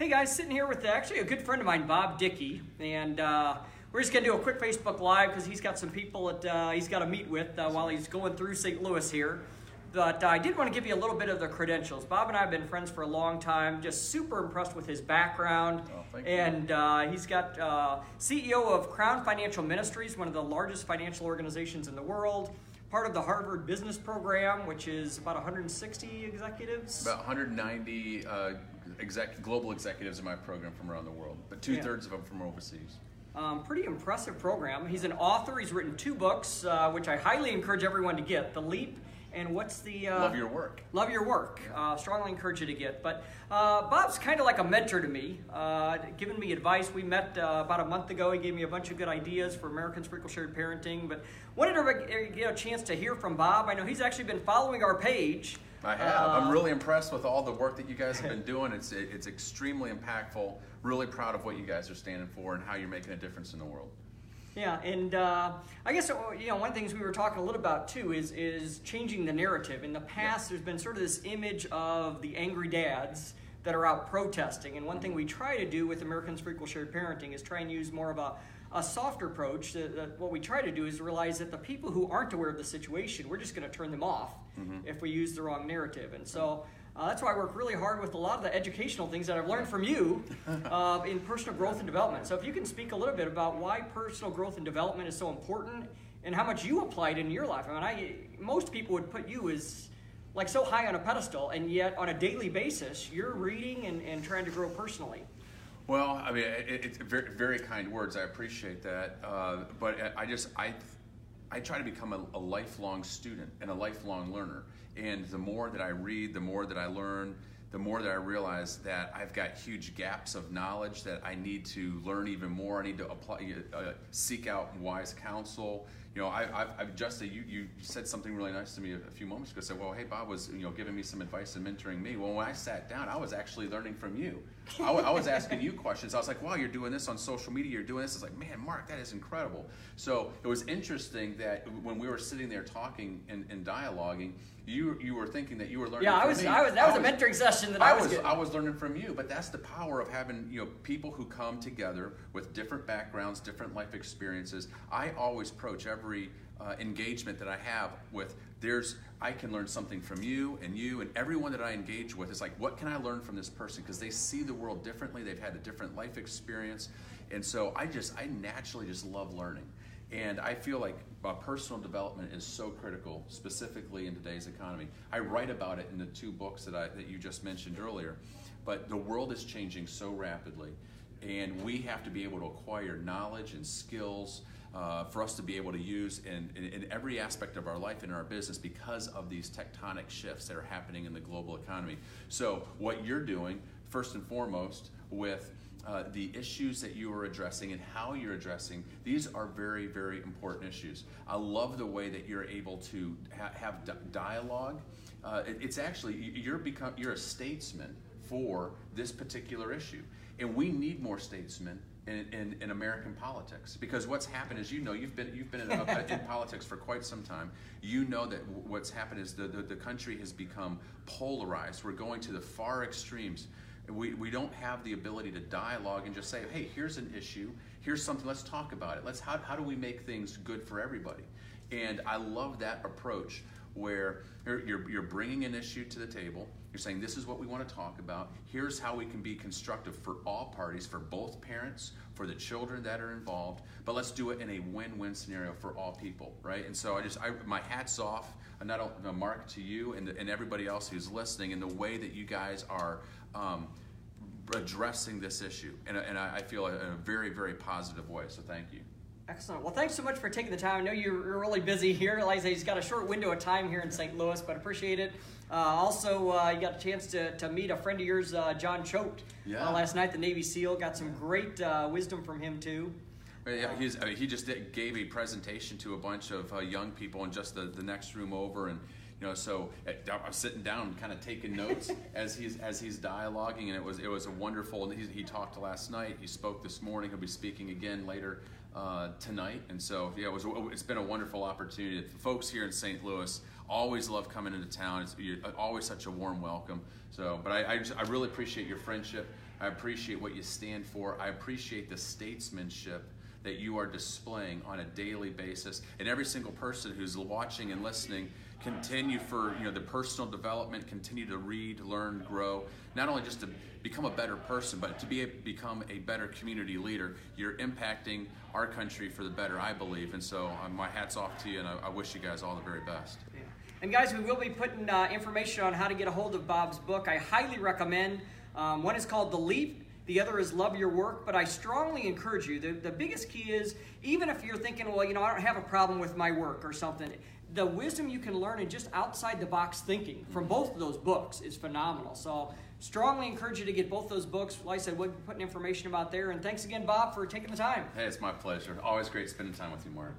Hey guys, sitting here with actually a good friend of mine, Bob Dickey, and we're just gonna do a quick Facebook Live because he's got some people that he's got to meet with while he's going through St. Louis here. But I did want to give you a little bit of the credentials. Bob and I have been friends for a long time, just super impressed with his background. Oh, thank you. And he's got CEO of Crown Financial Ministries, one of the largest financial organizations in the world, part of the Harvard Business Program, which is about 160 executives. About 190 global executives in my program from around the world, but two-thirds of them from overseas. Pretty impressive program. He's an author. He's written two books, which I highly encourage everyone to get, The Leap, and what's the... Love Your Work. Love Your Work. Strongly encourage you to get. But Bob's kind of like a mentor to me, giving me advice. We met about a month ago. He gave me a bunch of good ideas for Americans for Equal Shared Parenting. But wanted to get a chance to hear from Bob. I know he's actually been following our page. I have. I'm really impressed with all the work that you guys have been doing. It's extremely impactful. Really proud of what you guys are standing for and how you're making a difference in the world. Yeah, and I guess, you know, one of the things we were talking a little about too is changing the narrative. In the past, there's been sort of this image of the angry dads that are out protesting. And one thing we try to do with Americans for Equal Shared Parenting is try and use more of a softer approach. What we try to do is realize that the people who aren't aware of the situation, we're just going to turn them off if we use the wrong narrative. And so that's why I work really hard with a lot of the educational things that I've learned from you in personal growth and development. So if you can speak a little bit about why personal growth and development is so important and how much you applied in your life. I mean, most people would put you as like so high on a pedestal, and yet on a daily basis, you're reading and trying to grow personally. Well, I mean, it's very, very kind words. I appreciate that. But I try to become a lifelong student and a lifelong learner. And the more that I read, the more that I learn, the more that I realize that I've got huge gaps of knowledge that I need to learn even more. I need to apply, seek out wise counsel. You know, I've just you said something really nice to me a few moments ago. Said, well, hey, Bob was giving me some advice and mentoring me. Well, when I sat down, I was actually learning from you. I was asking you questions. I was like, wow, you're doing this on social media. You're doing this. It's like, man, Mark, that is incredible. So it was interesting that when we were sitting there talking and dialoguing, you were thinking that you were learning. Yeah, from me. That was a mentoring session that I was getting. I was learning from you. But that's the power of having people who come together with different backgrounds, different life experiences. I always approach every engagement that I have with I can learn something from you and everyone that I engage with. It's like, what can I learn from this person? Because they see the world differently. They've had a different life experience. And so I naturally just love learning. And I feel like personal development is so critical, specifically in today's economy. I write about it in the two books that you just mentioned earlier, but the world is changing so rapidly, and we have to be able to acquire knowledge and skills for us to be able to use in every aspect of our life and our business because of these tectonic shifts that are happening in the global economy. So what you're doing, first and foremost, with the issues that you are addressing and how you're addressing, these are very, very important issues. I love the way that you're able to have dialogue. It's actually, you're a statesman for this particular issue. And we need more statesmen in American politics, because what's happened is, you've been in politics for quite some time. You know that what's happened is the country has become polarized. We're going to the far extremes. We don't have the ability to dialogue and just say, hey, here's an issue, here's something, let's talk about it. How do we make things good for everybody? And I love that approach where you're bringing an issue to the table. You're saying, this is what we want to talk about. Here's how we can be constructive for all parties, for both parents, for the children that are involved, but let's do it in a win-win scenario for all people, right? And so my hat's off, not Mark, to you and everybody else who's listening, and the way that you guys are addressing this issue. And I feel in a very, very positive way, so thank you. Excellent. Well, thanks so much for taking the time. I know you're really busy here. I realize he's got a short window of time here in St. Louis, but appreciate it. Also, you got a chance to meet a friend of yours, John Choate, last night, the Navy SEAL. Got some great wisdom from him, too. Yeah, he just gave a presentation to a bunch of young people in just the next room over, and so I'm sitting down, kind of taking notes as he's dialoguing, and it was a wonderful. And he talked last night. He spoke this morning. He'll be speaking again later tonight. And so, yeah, it's been a wonderful opportunity. The folks here in St. Louis always love coming into town. You're always such a warm welcome. So, but I really appreciate your friendship. I appreciate what you stand for. I appreciate the statesmanship that you are displaying on a daily basis, and every single person who's watching and listening, continue for the personal development, continue to read, learn, grow, not only just to become a better person, but to become a better community leader. You're impacting our country for the better, I believe, and so my hat's off to you, and I wish you guys all the very best. Yeah. And guys, we will be putting information on how to get a hold of Bob's book. I highly recommend. One is called The Leap. The other is Love Your Work, but I strongly encourage you. The biggest key is, even if you're thinking, well, I don't have a problem with my work or something, the wisdom you can learn in just outside the box thinking from both of those books is phenomenal. So strongly encourage you to get both those books. Like I said, we'll be putting information about there. And thanks again, Bob, for taking the time. Hey, it's my pleasure. Always great spending time with you, Mark.